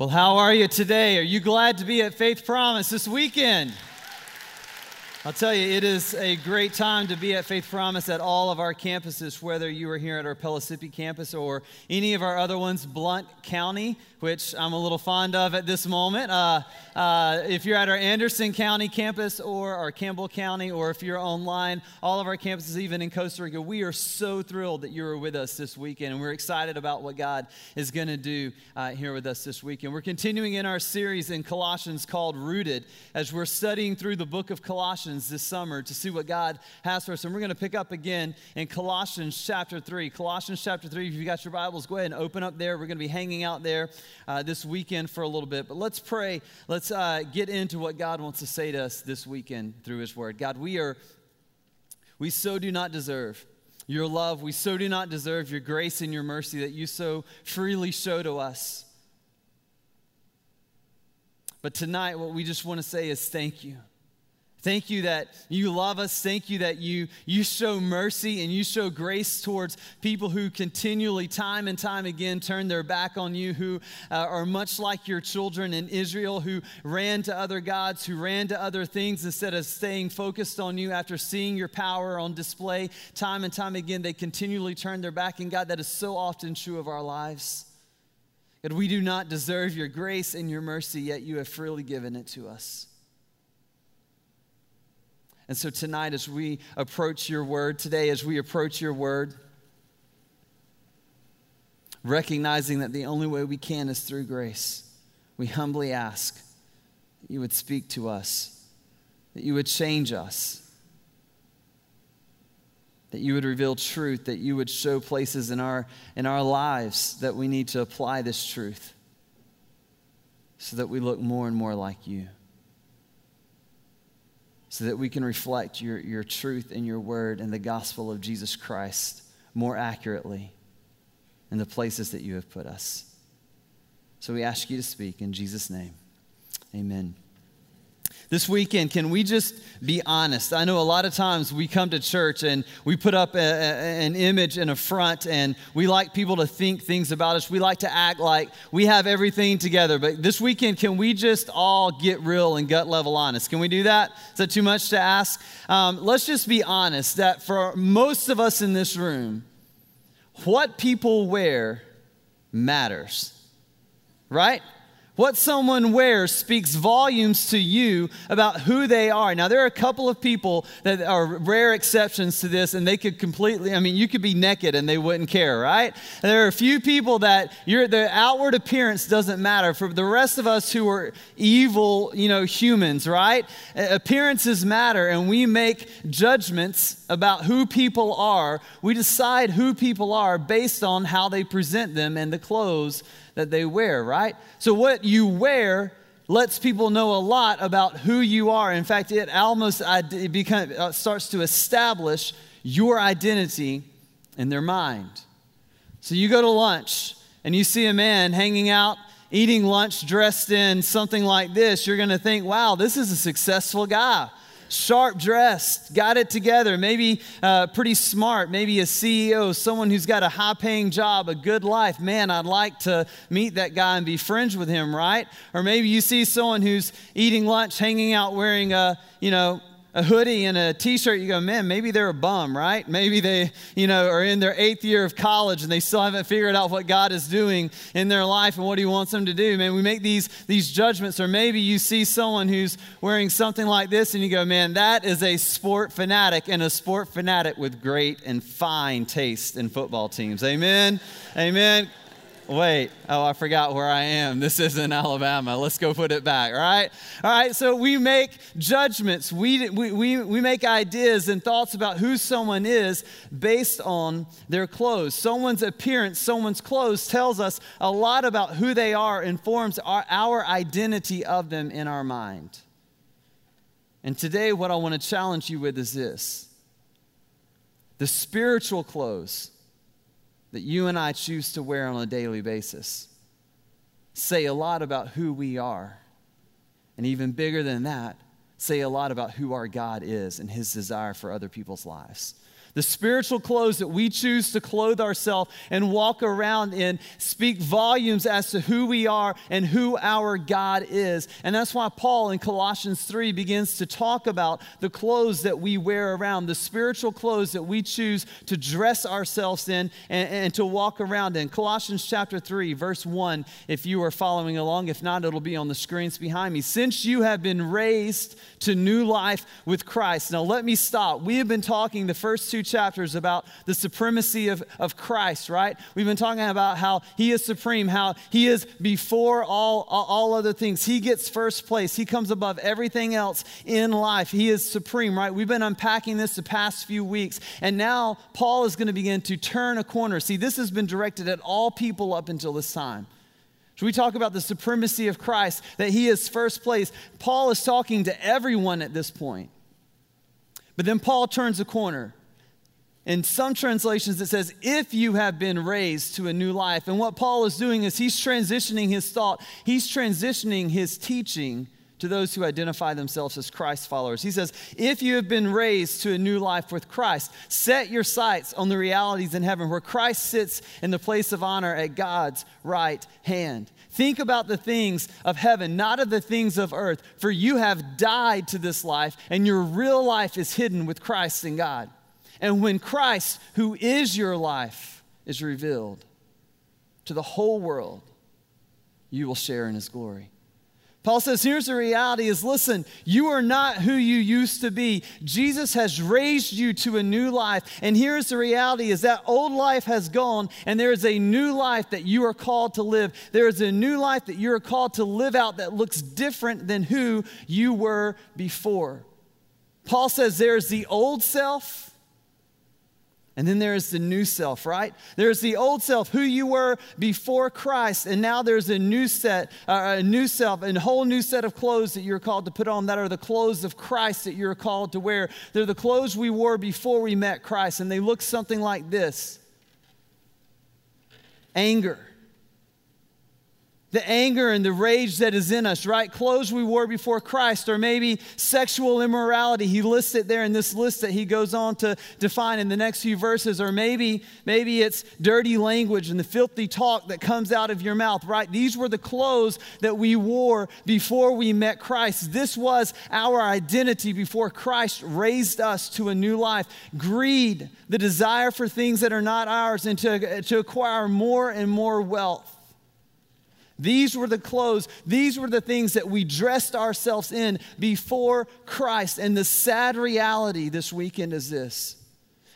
Well, how are you today? Are you glad to be at Faith Promise this weekend? I'll tell you, it is a great time to be at Faith Promise at all of our campuses, whether you are here at our Pellissippi campus or any of our other ones, Blount County, which I'm a little fond of at this moment. If you're at our Anderson County campus or our Campbell County, or if you're online, all of our campuses, even in Costa Rica, we are so thrilled that you are with us this weekend, and we're excited about what God is going to do here with us this weekend. We're continuing in our series in Colossians called Rooted, as we're studying through the book of Colossians this summer to see what God has for us. And we're going to pick up again in Colossians chapter 3. Colossians chapter 3, if you've got your Bibles, go ahead and open up there. We're going to be hanging out there this weekend for a little bit. But let's pray. Let's get into what God wants to say to us this weekend through His Word. God, we so do not deserve Your love. We so do not deserve Your grace and Your mercy that You so freely show to us. But tonight, what we just want to say is thank You. Thank You that You love us. Thank You that you show mercy and You show grace towards people who continually, time and time again, turn their back on You, who are much like Your children in Israel, who ran to other gods, who ran to other things instead of staying focused on You. After seeing Your power on display time and time again, they continually turned their back. And God, that is so often true of our lives. God, we do not deserve Your grace and Your mercy, yet You have freely given it to us. And so tonight, as we approach Your Word, today as we approach Your Word, recognizing that the only way we can is through grace, we humbly ask that You would speak to us, that You would change us, that You would reveal truth, that You would show places in our lives that we need to apply this truth so that we look more and more like You, so that we can reflect your truth and Your Word and the gospel of Jesus Christ more accurately in the places that You have put us. So we ask You to speak in Jesus' name. Amen. This weekend, can we just be honest? I know a lot of times we come to church and we put up an image and a front, and we like people to think things about us. We like to act like we have everything together. But this weekend, can we just all get real and gut level honest? Can we do that? Is that too much to ask? Let's just be honest that for most of us in this room, what people wear matters, right? What someone wears speaks volumes to you about who they are. Now, there are a couple of people that are rare exceptions to this, and they could completely, you could be naked and they wouldn't care, right? And there are a few people that the outward appearance doesn't matter. For the rest of us who are evil, humans, right? Appearances matter, and we make judgments about who people are. We decide who people are based on how they present them and the clothes that they wear, right? So what you wear lets people know a lot about who you are. In fact, it almost starts to establish your identity in their mind. So you go to lunch and you see a man hanging out, eating lunch, dressed in something like this. You're going to think, wow, this is a successful guy. Sharp dressed, got it together, maybe pretty smart, maybe a CEO, someone who's got a high-paying job, a good life. Man, I'd like to meet that guy and be friends with him, right? Or maybe you see someone who's eating lunch, hanging out, wearing a hoodie and a t-shirt. You go, man, maybe they're a bum, right? Maybe they, are in their 8th year of college and they still haven't figured out what God is doing in their life and what He wants them to do. Man, we make these judgments. Or maybe you see someone who's wearing something like this and you go, man, that is a sport fanatic, and a sport fanatic with great and fine taste in football teams. Amen? Amen. Wait, I forgot where I am. This isn't Alabama. Let's go put it back, right? All right, so we make judgments. We make ideas and thoughts about who someone is based on their clothes. Someone's appearance, someone's clothes tells us a lot about who they are and forms our identity of them in our mind. And today what I want to challenge you with is this. The spiritual clothes that you and I choose to wear on a daily basis say a lot about who we are. And even bigger than that, say a lot about who our God is and His desire for other people's lives. The spiritual clothes that we choose to clothe ourselves and walk around in speak volumes as to who we are and who our God is. And that's why Paul in Colossians 3 begins to talk about the clothes that we wear around, the spiritual clothes that we choose to dress ourselves in and to walk around in. Colossians chapter 3, verse 1, if you are following along. If not, it'll be on the screens behind me. Since you have been raised to new life with Christ. Now let me stop. We have been talking the first 2 chapters about the supremacy of Christ, right? We've been talking about how he is supreme, how he is before all other things. He gets first place. He comes above everything else in life. He is supreme, right? We've been unpacking this the past few weeks, and now Paul is going to begin to turn a corner. See, this has been directed at all people up until this time. So we talk about the supremacy of Christ, that he is first place. Paul is talking to everyone at this point. But then Paul turns a corner. In some translations, it says, if you have been raised to a new life. And what Paul is doing is he's transitioning his thought. He's transitioning his teaching to those who identify themselves as Christ followers. He says, if you have been raised to a new life with Christ, set your sights on the realities in heaven where Christ sits in the place of honor at God's right hand. Think about the things of heaven, not of the things of earth, for you have died to this life and your real life is hidden with Christ in God. And when Christ, who is your life, is revealed to the whole world, you will share in his glory. Paul says, here's the reality is, listen, you are not who you used to be. Jesus has raised you to a new life. And here's the reality is that old life has gone and there is a new life that you are called to live. There is a new life that you are called to live out that looks different than who you were before. Paul says there's the old self, and then there is the new self, right? There's the old self, who you were before Christ, and now there's a new self, a whole new set of clothes that you're called to put on that are the clothes of Christ that you're called to wear. They're the clothes we wore before we met Christ, and they look something like this. Anger. The anger and the rage that is in us, right? Clothes we wore before Christ, or maybe sexual immorality. He lists it there in this list that he goes on to define in the next few verses. Or maybe it's dirty language and the filthy talk that comes out of your mouth, right? These were the clothes that we wore before we met Christ. This was our identity before Christ raised us to a new life. Greed, the desire for things that are not ours, and to acquire more and more wealth. These were the clothes, these were the things that we dressed ourselves in before Christ. And the sad reality this weekend is this,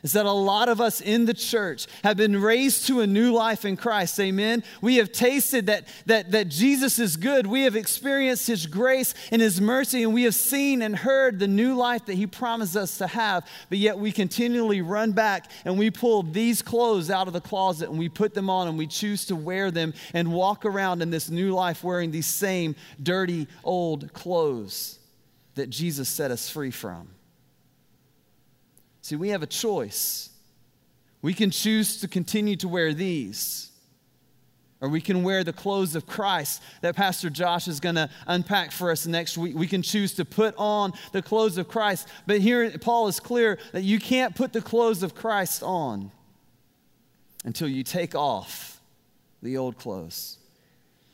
is that a lot of us in the church have been raised to a new life in Christ, amen? We have tasted that Jesus is good. We have experienced his grace and his mercy, and we have seen and heard the new life that he promised us to have, but yet we continually run back and we pull these clothes out of the closet and we put them on and we choose to wear them and walk around in this new life wearing these same dirty old clothes that Jesus set us free from. See, we have a choice. We can choose to continue to wear these, or we can wear the clothes of Christ that Pastor Josh is going to unpack for us next week. We can choose to put on the clothes of Christ. But here, Paul is clear that you can't put the clothes of Christ on until you take off the old clothes.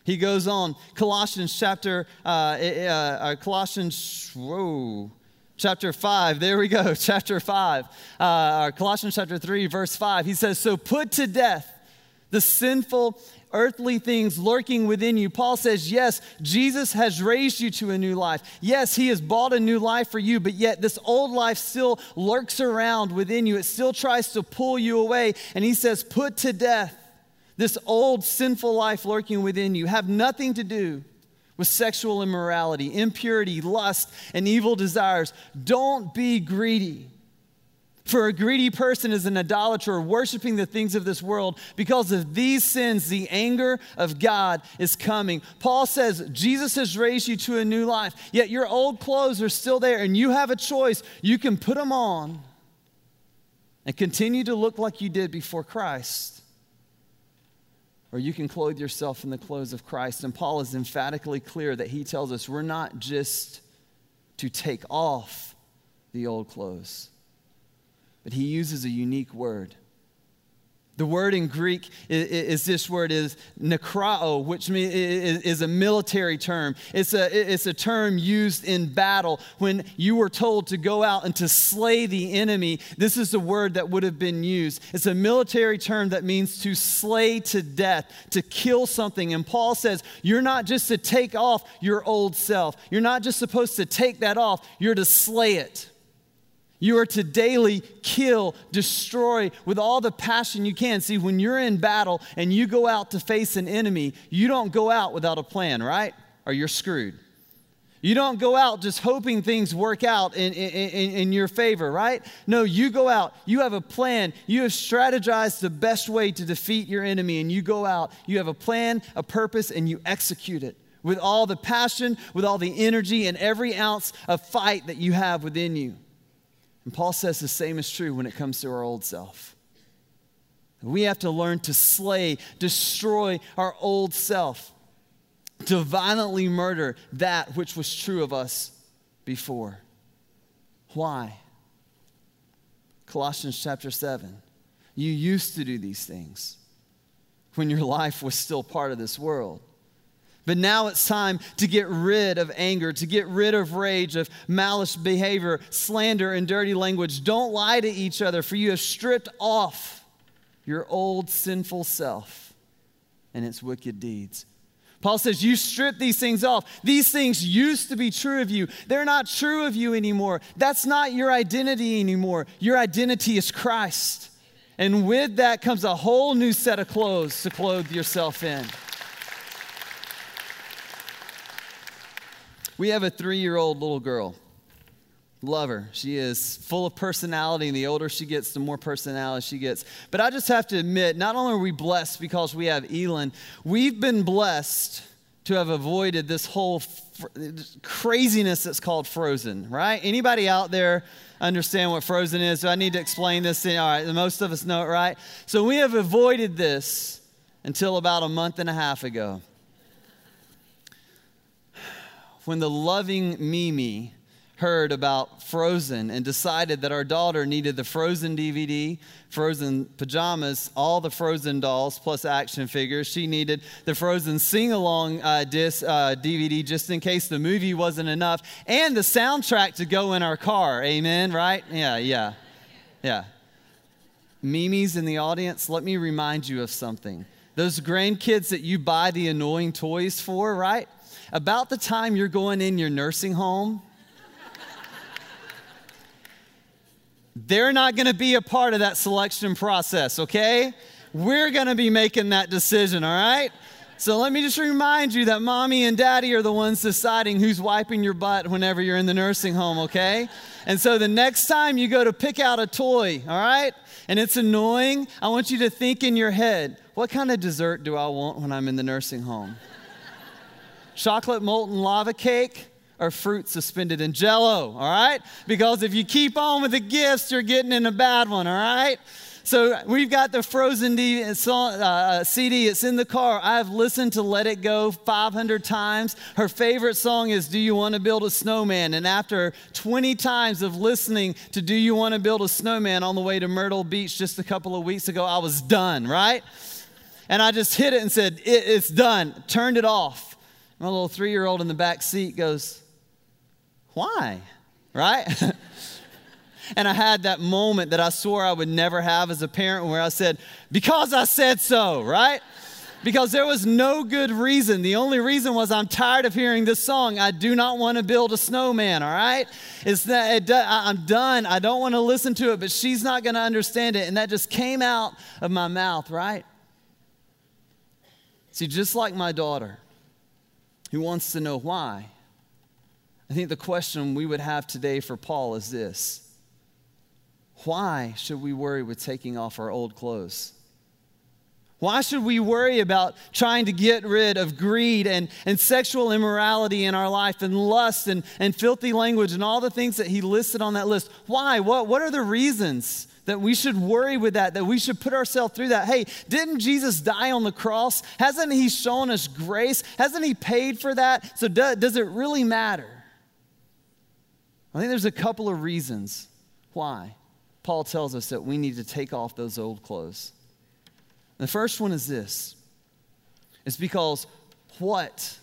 He goes on, Colossians chapter 3, verse 5. He says, so put to death the sinful earthly things lurking within you. Paul says, yes, Jesus has raised you to a new life. Yes, he has bought a new life for you, but yet this old life still lurks around within you. It still tries to pull you away. And he says, put to death this old sinful life lurking within you. Have nothing to do with sexual immorality, impurity, lust, and evil desires. Don't be greedy. For a greedy person is an idolater, worshiping the things of this world. Because of these sins, the anger of God is coming. Paul says, Jesus has raised you to a new life, yet your old clothes are still there, and you have a choice. You can put them on and continue to look like you did before Christ, or you can clothe yourself in the clothes of Christ. And Paul is emphatically clear that he tells us we're not just to take off the old clothes. but he uses a unique word. The word in Greek is this word is nekrao, which means is a military term. It's a term used in battle when you were told to go out and to slay the enemy. This is the word that would have been used. It's a military term that means to slay to death, to kill something. And Paul says, you're not just to take off your old self. You're not just supposed to take that off. You're to slay it. You are to daily kill, destroy with all the passion you can. See, when you're in battle and you go out to face an enemy, you don't go out without a plan, right? Or you're screwed. You don't go out just hoping things work out in your favor, right? No, you go out. You have a plan. You have strategized the best way to defeat your enemy, and you go out. You have a plan, a purpose, and you execute it with all the passion, with all the energy, and every ounce of fight that you have within you. And Paul says the same is true when it comes to our old self. We have to learn to slay, destroy our old self, to violently murder that which was true of us before. Why? Colossians chapter 7. You used to do these things when your life was still part of this world. But now it's time to get rid of anger, to get rid of rage, of malice behavior, slander, and dirty language. Don't lie to each other, for you have stripped off your old sinful self and its wicked deeds. Paul says, you strip these things off. These things used to be true of you. They're not true of you anymore. That's not your identity anymore. Your identity is Christ. And with that comes a whole new set of clothes to clothe yourself in. We have a 3-year-old little girl. Love her. She is full of personality, and the older she gets, the more personality she gets. But I just have to admit, not only are we blessed because we have Elin, we've been blessed to have avoided this whole craziness that's called Frozen, right? Anybody out there understand what Frozen is? Do I need to explain this? All right, most of us know it, right? So we have avoided this until about a month and a half ago, when the loving Mimi heard about Frozen and decided that our daughter needed the Frozen DVD, Frozen pajamas, all the Frozen dolls, plus action figures. She needed the Frozen sing-along DVD just in case the movie wasn't enough, and the soundtrack to go in our car. Amen, right? Yeah. Mimi's in the audience, let me remind you of something. Those grandkids that you buy the annoying toys for, right? About the time you're going in your nursing home, they're not going to be a part of that selection process, okay? We're going to be making that decision, all right? So let me just remind you that mommy and daddy are the ones deciding who's wiping your butt whenever you're in the nursing home, okay? And so the next time you go to pick out a toy, all right, and it's annoying, I want you to think in your head, what kind of dessert do I want when I'm in the nursing home? Chocolate molten lava cake or fruit suspended in Jell-O, all right? Because if you keep on with the gifts, you're getting in a bad one, all right? So we've got the Frozen CD. It's in the car. I've listened to Let It Go 500 times. Her favorite song is Do You Want to Build a Snowman? And after 20 times of listening to Do You Want to Build a Snowman on the way to Myrtle Beach just a couple of weeks ago, I was done, right? And I just hit it and said, it's done. Turned it off. My little 3-year-old in the back seat goes, why? Right? And I had that moment that I swore I would never have as a parent where I said, because I said so, right? Because there was no good reason. The only reason was I'm tired of hearing this song. I do not want to build a snowman, all right? I'm done. I don't want to listen to it, but she's not going to understand it. And that just came out of my mouth, right? See, just like my daughter, who wants to know why, I think the question we would have today for Paul is this. Why should we worry with taking off our old clothes? Why should we worry about trying to get rid of greed and sexual immorality in our life and lust and filthy language and all the things that he listed on that list? Why? What are the reasons that we should worry with that we should put ourselves through that? Hey, didn't Jesus die on the cross? Hasn't he shown us grace? Hasn't he paid for that? So does it really matter? I think there's a couple of reasons why Paul tells us that we need to take off those old clothes. And the first one is this. It's because what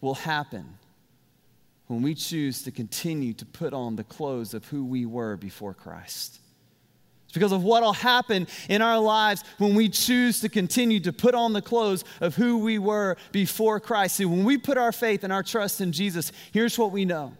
will happen when we choose to continue to put on the clothes of who we were before Christ? It's because of what will happen in our lives when we choose to continue to put on the clothes of who we were before Christ. See, when we put our faith and our trust in Jesus, here's what we know.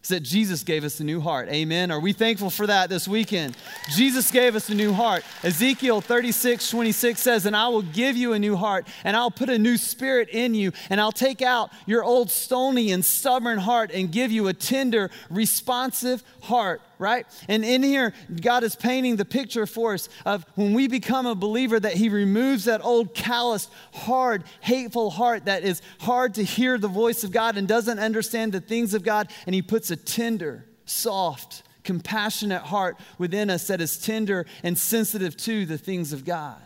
It's that Jesus gave us a new heart. Amen. Are we thankful for that this weekend? Jesus gave us a new heart. Ezekiel 36:26 says, "And I will give you a new heart, and I'll put a new spirit in you, and I'll take out your old stony and stubborn heart and give you a tender, responsive heart." Right? And in here, God is painting the picture for us of when we become a believer that he removes that old calloused, hard, hateful heart that is hard to hear the voice of God and doesn't understand the things of God. And he puts a tender, soft, compassionate heart within us that is tender and sensitive to the things of God.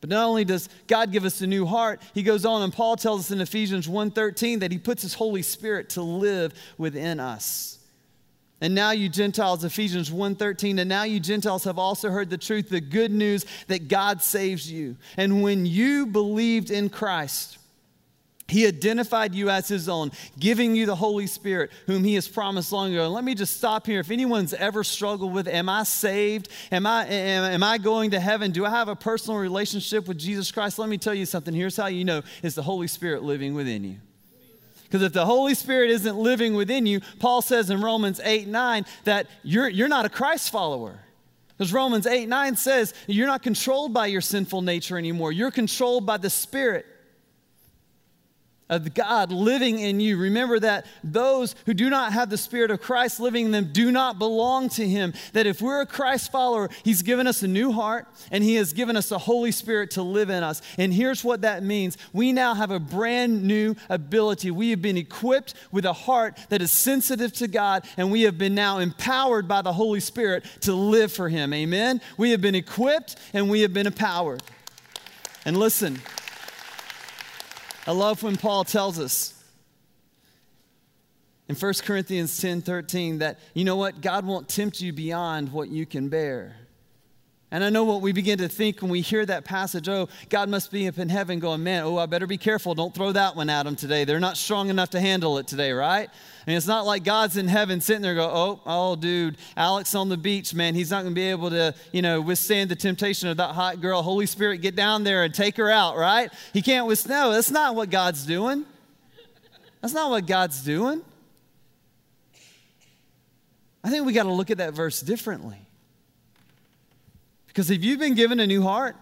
But not only does God give us a new heart, he goes on and Paul tells us in Ephesians 1:13 that he puts his Holy Spirit to live within us. And now you Gentiles, Ephesians 1:13, "And now you Gentiles have also heard the truth, the good news that God saves you. And when you believed in Christ, he identified you as his own, giving you the Holy Spirit, whom he has promised long ago." And let me just stop here. If anyone's ever struggled with, am I saved? Am I going to heaven? Do I have a personal relationship with Jesus Christ? Let me tell you something. Here's how you know it's the Holy Spirit living within you. Because if the Holy Spirit isn't living within you, Paul says in Romans 8:9 that you're not a Christ follower. Because Romans 8:9 says you're not controlled by your sinful nature anymore. You're controlled by the Spirit of God living in you. Remember that those who do not have the Spirit of Christ living in them do not belong to him. That if we're a Christ follower, he's given us a new heart and he has given us the Holy Spirit to live in us. And here's what that means. We now have a brand new ability. We have been equipped with a heart that is sensitive to God, and we have been now empowered by the Holy Spirit to live for him. Amen? We have been equipped and we have been empowered. And listen, I love when Paul tells us in 1 Corinthians 10:13 that, you know what, God won't tempt you beyond what you can bear. And I know what we begin to think when we hear that passage, oh, God must be up in heaven going, man, oh, I better be careful. Don't throw that one at them today. They're not strong enough to handle it today, right? And it's not like God's in heaven sitting there going, oh, dude, Alex on the beach, man, he's not going to be able to, withstand the temptation of that hot girl. Holy Spirit, get down there and take her out, right? He can't withstand. No, that's not what God's doing. That's not what God's doing. I think we got to look at that verse differently. Because if you've been given a new heart,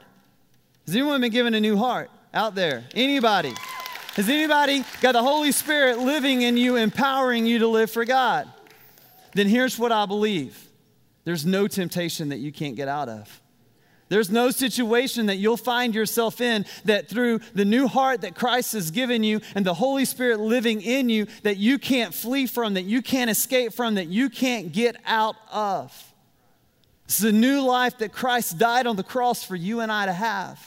has anyone been given a new heart out there? Anybody? Has anybody got the Holy Spirit living in you, empowering you to live for God? Then here's what I believe. There's no temptation that you can't get out of. There's no situation that you'll find yourself in that through the new heart that Christ has given you and the Holy Spirit living in you that you can't flee from, that you can't escape from, that you can't get out of. This is a new life that Christ died on the cross for you and I to have.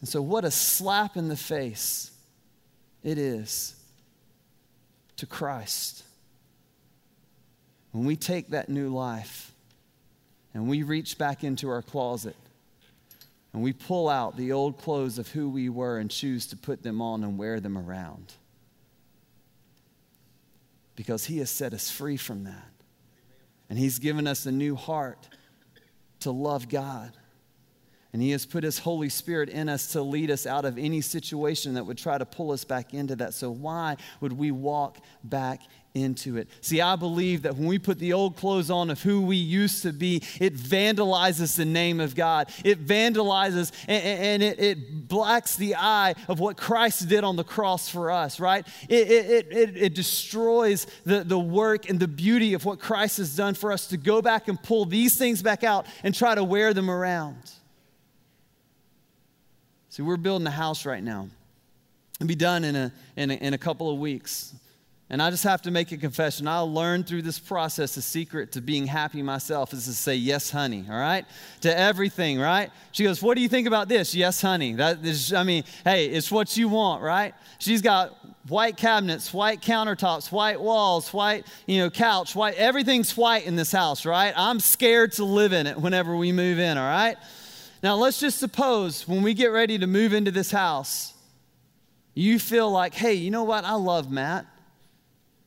And so what a slap in the face it is to Christ when we take that new life and we reach back into our closet and we pull out the old clothes of who we were and choose to put them on and wear them around. Because he has set us free from that. And he's given us a new heart to love God. And he has put his Holy Spirit in us to lead us out of any situation that would try to pull us back into that. So why would we walk back into it? See, I believe that when we put the old clothes on of who we used to be, it vandalizes the name of God. It vandalizes and it blacks the eye of what Christ did on the cross for us, right? It destroys the work and the beauty of what Christ has done for us to go back and pull these things back out and try to wear them around. See, we're building a house right now. It'll be done in a couple of weeks. And I just have to make a confession. I learned through this process the secret to being happy myself is to say, yes, honey, all right? To everything, right? She goes, what do you think about this? Yes, honey. That is, hey, it's what you want, right? She's got white cabinets, white countertops, white walls, white, couch, white. Everything's white in this house, right? I'm scared to live in it whenever we move in, all right? Now, let's just suppose when we get ready to move into this house, you feel like, hey, you know what? I love Matt,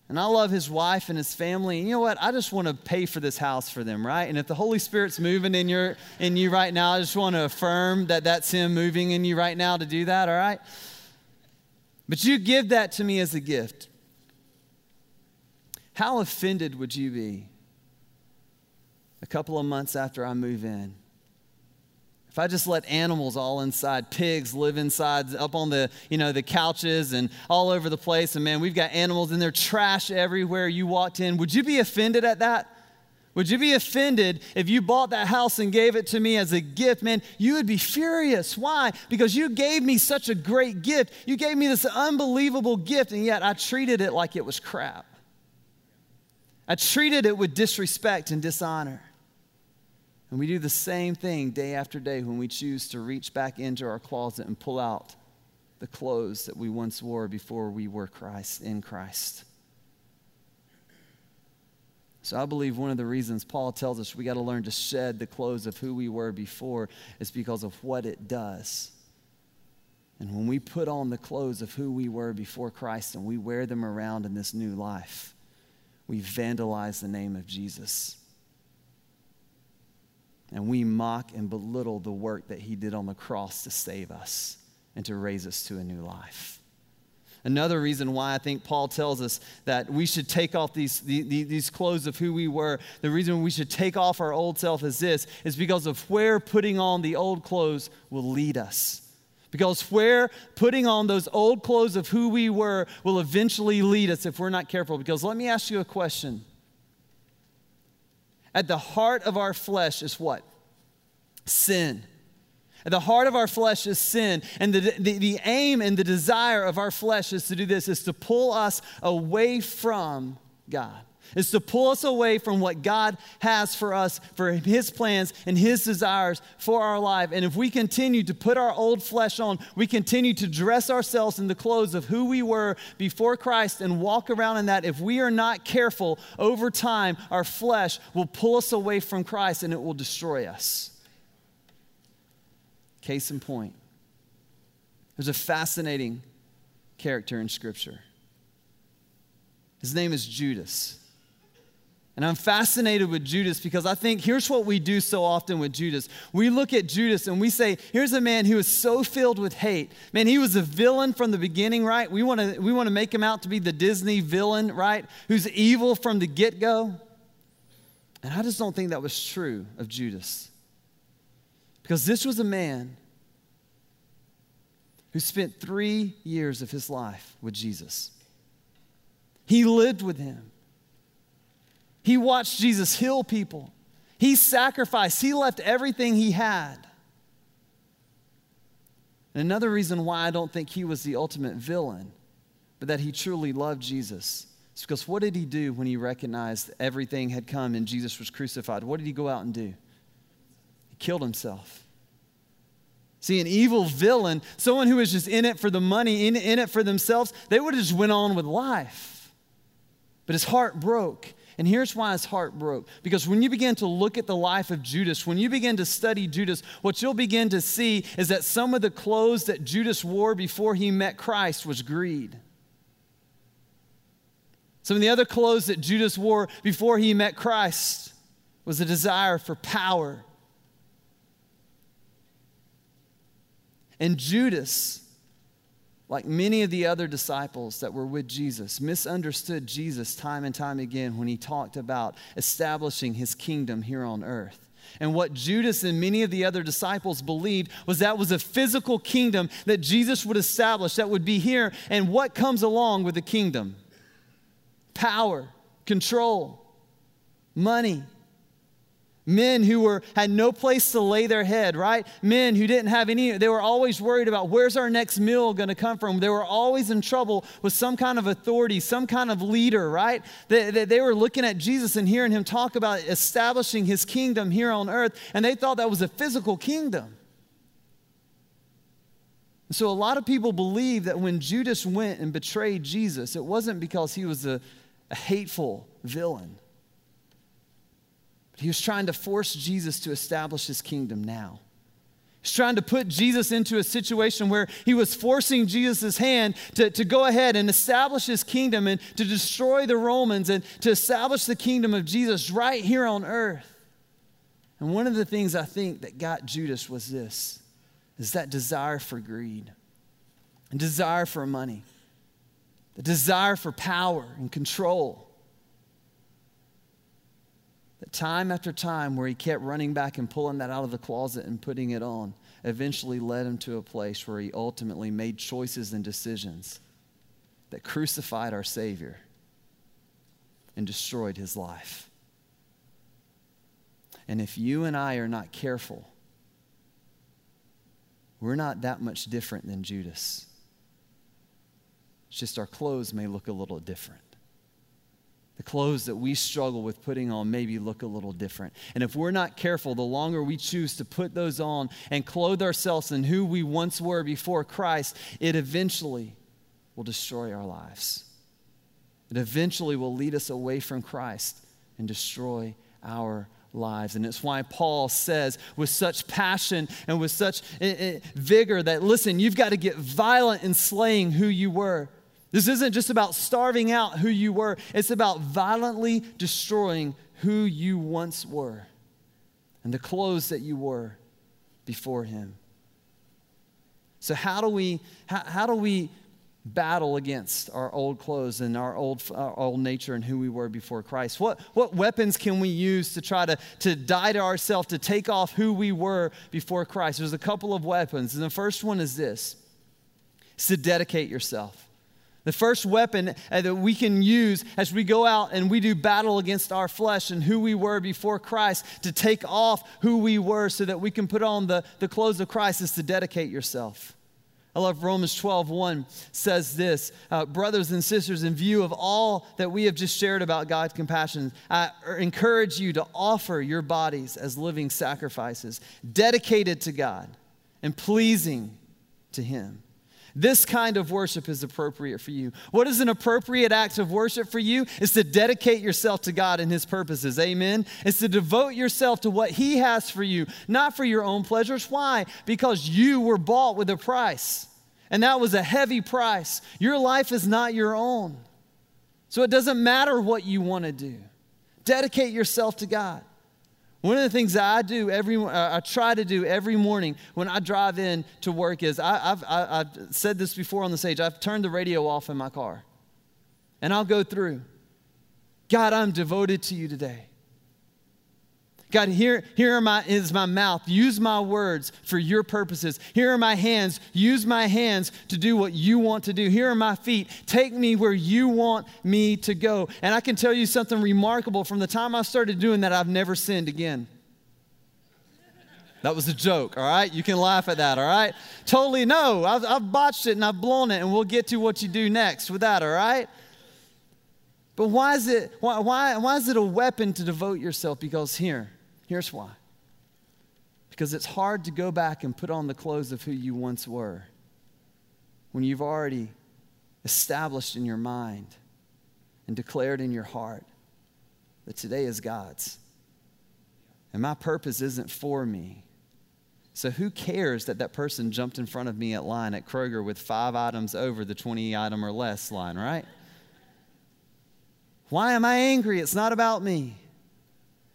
and I love his wife and his family. And you know what? I just want to pay for this house for them, right? And if the Holy Spirit's moving in you right now, I just want to affirm that that's him moving in you right now to do that, all right? But you give that to me as a gift. How offended would you be a couple of months after I move in if I just let animals all inside, pigs live inside, up on the, the couches and all over the place? And man, we've got animals in there, trash everywhere you walked in. Would you be offended at that? Would you be offended if you bought that house and gave it to me as a gift? Man, you would be furious. Why? Because you gave me such a great gift. You gave me this unbelievable gift, and yet I treated it like it was crap. I treated it with disrespect and dishonor. And we do the same thing day after day when we choose to reach back into our closet and pull out the clothes that we once wore before we were in Christ. So I believe one of the reasons Paul tells us we got to learn to shed the clothes of who we were before is because of what it does. And when we put on the clothes of who we were before Christ and we wear them around in this new life, we vandalize the name of Jesus. And we mock and belittle the work that he did on the cross to save us and to raise us to a new life. Another reason why I think Paul tells us that we should take off these clothes of who we were, the reason we should take off our old self is this, is because of where putting on the old clothes will lead us. Because where putting on those old clothes of who we were will eventually lead us if we're not careful. Because let me ask you a question. At the heart of our flesh is what? Sin. At the heart of our flesh is sin. And the aim and the desire of our flesh is to do this, is to pull us away from God. It's to pull us away from what God has for us, for his plans and his desires for our life. And if we continue to put our old flesh on, we continue to dress ourselves in the clothes of who we were before Christ and walk around in that, if we are not careful, over time, our flesh will pull us away from Christ and it will destroy us. Case in point, there's a fascinating character in Scripture. His name is Judas. And I'm fascinated with Judas because I think here's what we do so often with Judas. We look at Judas and we say, here's a man who is so filled with hate. Man, he was a villain from the beginning, right? We want to make him out to be the Disney villain, right? Who's evil from the get-go. And I just don't think that was true of Judas. Because this was a man who spent 3 years of his life with Jesus. He lived with him. He watched Jesus heal people. He sacrificed. He left everything he had. And another reason why I don't think he was the ultimate villain, but that he truly loved Jesus, is because what did he do when he recognized that everything had come and Jesus was crucified? What did he go out and do? He killed himself. See, an evil villain, someone who was just in it for the money, in it for themselves, they would have just went on with life. But his heart broke. And here's why his heart broke. Because when you begin to look at the life of Judas, when you begin to study Judas, what you'll begin to see is that some of the clothes that Judas wore before he met Christ was greed. Some of the other clothes that Judas wore before he met Christ was a desire for power. And Judas, like many of the other disciples that were with Jesus, misunderstood Jesus time and time again when he talked about establishing his kingdom here on earth. And what Judas and many of the other disciples believed was that was a physical kingdom that Jesus would establish that would be here. And what comes along with the kingdom? Power, control, money. Men who had no place to lay their head, right? Men who didn't have any, they were always worried about where's our next meal going to come from. They were always in trouble with some kind of authority, some kind of leader, right? They were looking at Jesus and hearing him talk about establishing his kingdom here on earth, and they thought that was a physical kingdom. And so a lot of people believe that when Judas went and betrayed Jesus, it wasn't because he was a hateful villain. But he was trying to force Jesus to establish his kingdom now. He's trying to put Jesus into a situation where he was forcing Jesus' hand to go ahead and establish his kingdom and to destroy the Romans and to establish the kingdom of Jesus right here on earth. And one of the things I think that got Judas was this, is that desire for greed and desire for money, the desire for power and control. That time after time where he kept running back and pulling that out of the closet and putting it on eventually led him to a place where he ultimately made choices and decisions that crucified our Savior and destroyed his life. And if you and I are not careful, we're not that much different than Judas. It's just our clothes may look a little different. The clothes that we struggle with putting on maybe look a little different. And if we're not careful, the longer we choose to put those on and clothe ourselves in who we once were before Christ, it eventually will destroy our lives. It eventually will lead us away from Christ and destroy our lives. And it's why Paul says with such passion and with such vigor that, listen, you've got to get violent in slaying who you were. This isn't just about starving out who you were. It's about violently destroying who you once were and the clothes that you wore before him. So how do we battle against our old clothes and our old nature and who we were before Christ? What weapons can we use to try to die to ourselves, to take off who we were before Christ? There's a couple of weapons. And the first one is this. It's to dedicate yourself. The first weapon that we can use as we go out and we do battle against our flesh and who we were before Christ, to take off who we were so that we can put on the clothes of Christ, is to dedicate yourself. I love Romans 12:1 says this, brothers and sisters, in view of all that we have just shared about God's compassion, I encourage you to offer your bodies as living sacrifices, dedicated to God and pleasing to him. This kind of worship is appropriate for you. What is an appropriate act of worship for you? It's to dedicate yourself to God and his purposes. Amen? It's to devote yourself to what he has for you, not for your own pleasures. Why? Because you were bought with a price, and that was a heavy price. Your life is not your own, so it doesn't matter what you want to do. Dedicate yourself to God. One of the things that I try to do every morning when I drive in to work is, I've said this before on the stage, I've turned the radio off in my car. And I'll go through. God, I'm devoted to you today. God, here is my mouth. Use my words for your purposes. Here are my hands. Use my hands to do what you want to do. Here are my feet. Take me where you want me to go. And I can tell you something remarkable. From the time I started doing that, I've never sinned again. That was a joke, all right? You can laugh at that, all right? Totally no. I've botched it and I've blown it, and we'll get to what you do next with that, all right? But why is it a weapon to devote yourself? Because here's why. Because it's hard to go back and put on the clothes of who you once were when you've already established in your mind and declared in your heart that today is God's. And my purpose isn't for me. So who cares that that person jumped in front of me at line at Kroger with 5 items over the 20 item or less line, right? Why am I angry? It's not about me.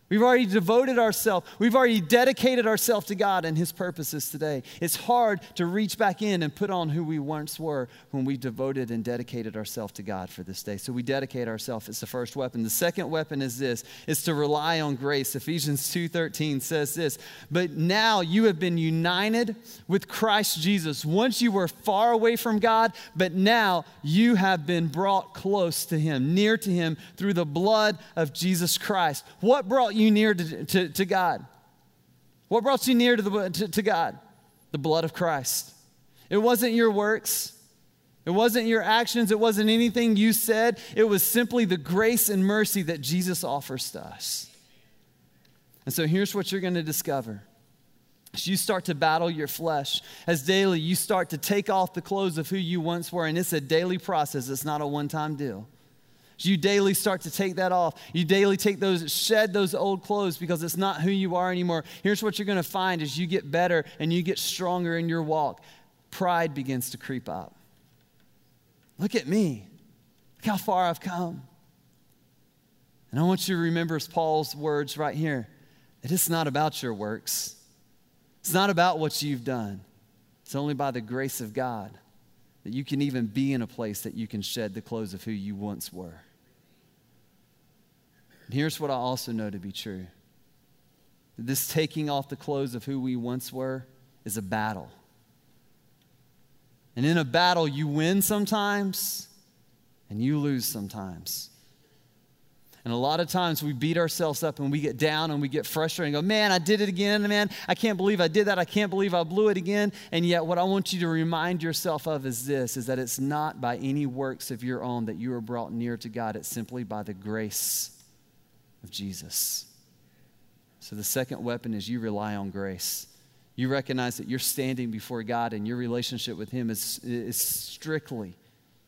We've already devoted ourselves. We've already dedicated ourselves to God and his purposes today. It's hard to reach back in and put on who we once were when we devoted and dedicated ourselves to God for this day. So we dedicate ourselves. It's the first weapon. The second weapon is this, is to rely on grace. Ephesians 2:13 says this, but now you have been united with Christ Jesus. Once you were far away from God, but now you have been brought close to him, near to him through the blood of Jesus Christ. What brought you near to God? What brought you near to God? The blood of Christ. It wasn't your works. It wasn't your actions. It wasn't anything you said. It was simply the grace and mercy that Jesus offers to us. And so here's what you're going to discover. As you start to battle your flesh, as daily you start to take off the clothes of who you once were, and it's a daily process, it's not a one-time deal. As you daily start to take that off, you daily shed those old clothes because it's not who you are anymore. Here's what you're going to find as you get better and you get stronger in your walk. Pride begins to creep up. Look at me. Look how far I've come. And I want you to remember Paul's words right here, that it's not about your works. It's not about what you've done. It's only by the grace of God that you can even be in a place that you can shed the clothes of who you once were. And here's what I also know to be true. This taking off the clothes of who we once were is a battle. And in a battle, you win sometimes and you lose sometimes. And a lot of times we beat ourselves up and we get down and we get frustrated and go, man, I did it again, man. I can't believe I did that. I can't believe I blew it again. And yet what I want you to remind yourself of is this, is that it's not by any works of your own that you are brought near to God. It's simply by the grace of Jesus. So the second weapon is you rely on grace. You recognize that you're standing before God and your relationship with him is strictly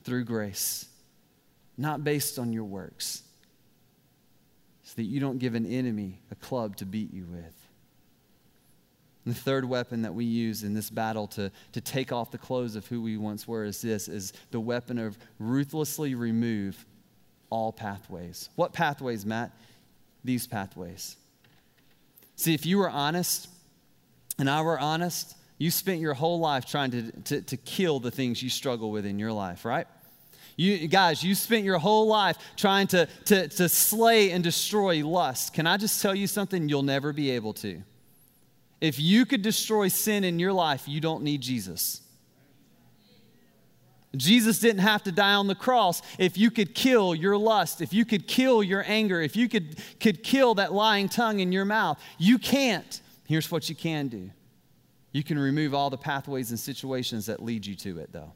through grace, not based on your works, so that you don't give an enemy a club to beat you with. And the third weapon that we use in this battle to take off the clothes of who we once were is this, is the weapon of ruthlessly remove all pathways. What pathways, Matt? These pathways. See, if you were honest, and I were honest, you spent your whole life trying to kill the things you struggle with in your life, right? You spent your whole life trying to slay and destroy lust. Can I just tell you something? You'll never be able to. If you could destroy sin in your life, you don't need Jesus. Jesus didn't have to die on the cross. If you could kill your lust, if you could kill your anger, if you could kill that lying tongue in your mouth, you can't. Here's what you can do. You can remove all the pathways and situations that lead you to it, though.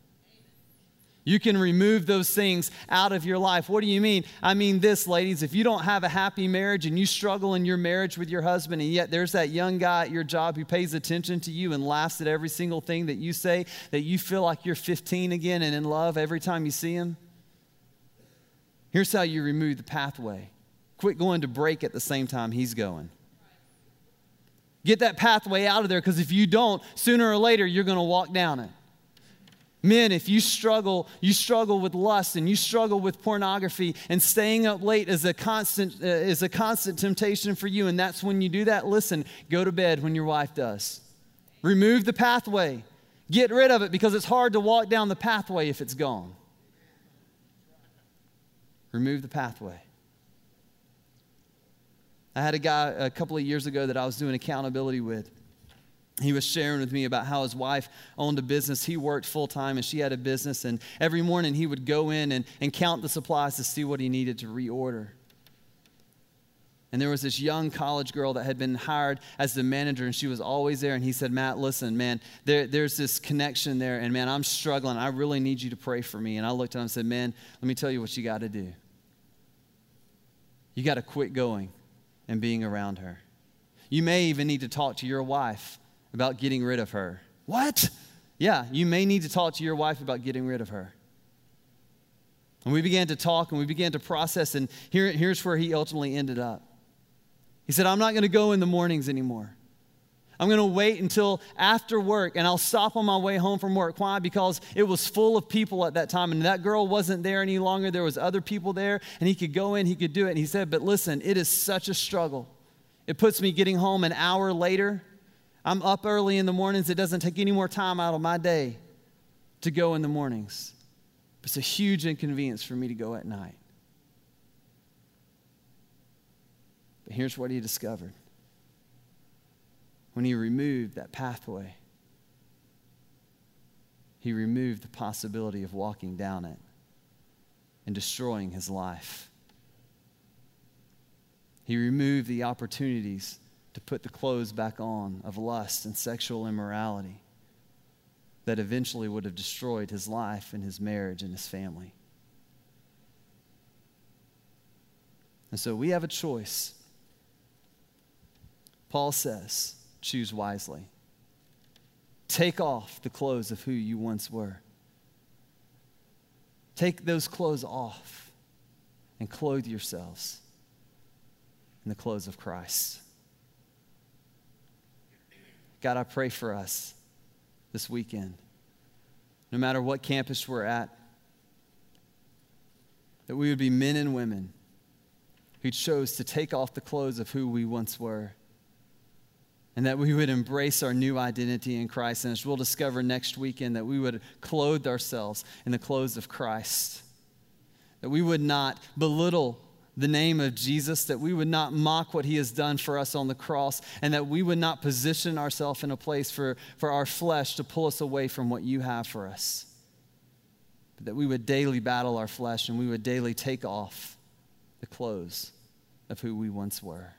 You can remove those things out of your life. What do you mean? I mean this, ladies. If you don't have a happy marriage and you struggle in your marriage with your husband, and yet there's that young guy at your job who pays attention to you and laughs at every single thing that you say, that you feel like you're 15 again and in love every time you see him, here's how you remove the pathway. Quit going to break at the same time he's going. Get that pathway out of there, because if you don't, sooner or later, you're going to walk down it. Men, if you struggle with lust and you struggle with pornography, and staying up late is a constant temptation for you, and that's when you do that, listen, go to bed when your wife does. Remove the pathway. Get rid of it, because it's hard to walk down the pathway if it's gone. Remove the pathway. I had a guy a couple of years ago that I was doing accountability with. He was sharing with me about how his wife owned a business. He worked full-time and she had a business. And every morning he would go in and count the supplies to see what he needed to reorder. And there was this young college girl that had been hired as the manager, and she was always there. And he said, Matt, listen, man, there's this connection there. And, man, I'm struggling. I really need you to pray for me. And I looked at him and said, man, let me tell you what you got to do. You got to quit going and being around her. You may even need to talk to your wife about getting rid of her. What? Yeah, you may need to talk to your wife about getting rid of her. And we began to talk and we began to process, and here's where he ultimately ended up. He said, I'm not going to go in the mornings anymore. I'm going to wait until after work, and I'll stop on my way home from work. Why? Because it was full of people at that time, and that girl wasn't there any longer. There was other people there, and he could go in, he could do it. And he said, but listen, it is such a struggle. It puts me getting home an hour later. I'm up early in the mornings. It doesn't take any more time out of my day to go in the mornings. It's a huge inconvenience for me to go at night. But here's what he discovered. When he removed that pathway, he removed the possibility of walking down it and destroying his life. He removed the opportunities to put the clothes back on of lust and sexual immorality that eventually would have destroyed his life and his marriage and his family. And so we have a choice. Paul says, choose wisely. Take off the clothes of who you once were. Take those clothes off and clothe yourselves in the clothes of Christ. God, I pray for us this weekend, no matter what campus we're at, that we would be men and women who chose to take off the clothes of who we once were, and that we would embrace our new identity in Christ. And as we'll discover next weekend, that we would clothe ourselves in the clothes of Christ, that we would not belittle the name of Jesus, that we would not mock what he has done for us on the cross, and that we would not position ourselves in a place for our flesh to pull us away from what you have for us, but that we would daily battle our flesh and we would daily take off the clothes of who we once were.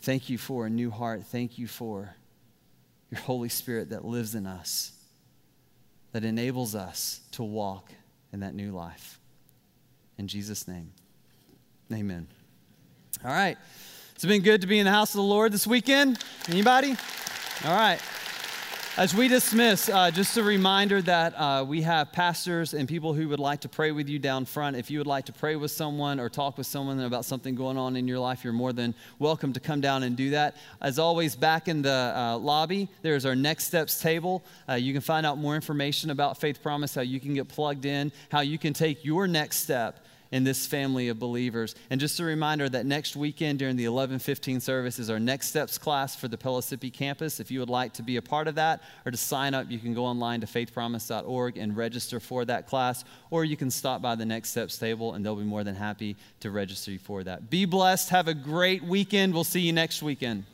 Thank you for a new heart. Thank you for your Holy Spirit that lives in us, that enables us to walk in that new life. In Jesus' name, amen. All right. It's been good to be in the house of the Lord this weekend. Anybody? All right. As we dismiss, just a reminder that we have pastors and people who would like to pray with you down front. If you would like to pray with someone or talk with someone about something going on in your life, you're more than welcome to come down and do that. As always, back in the lobby, there's our Next Steps table. You can find out more information about Faith Promise, how you can get plugged in, how you can take your next step in this family of believers. And just a reminder that next weekend during the 11:15 service is our Next Steps class for the Pellissippi campus. If you would like to be a part of that or to sign up, you can go online to faithpromise.org and register for that class, or you can stop by the Next Steps table and they'll be more than happy to register you for that. Be blessed. Have a great weekend. We'll see you next weekend.